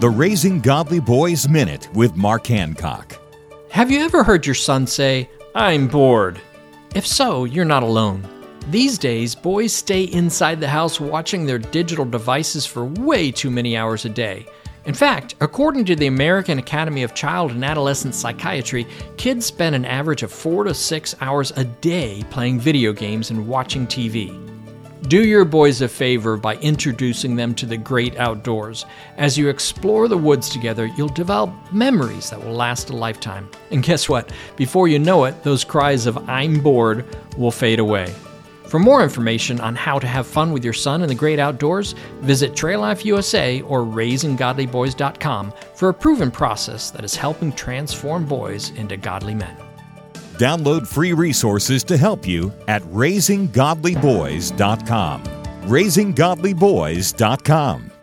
The Raising Godly Boys Minute with Mark Hancock. Have you ever heard your son say, "I'm bored"? If so, you're not alone. These days, boys stay inside the house watching their digital devices for way too many hours a day. In fact, according to the American Academy of Child and Adolescent Psychiatry, kids spend an average of 4 to 6 hours a day playing video games and watching TV. Do your boys a favor by introducing them to the great outdoors. As you explore the woods together, you'll develop memories that will last a lifetime. And guess what? Before you know it, those cries of "I'm bored" will fade away. For more information on how to have fun with your son in the great outdoors, visit Trail Life USA or RaisingGodlyBoys.com for a proven process that is helping transform boys into godly men. Download free resources to help you at RaisingGodlyBoys.com. RaisingGodlyBoys.com.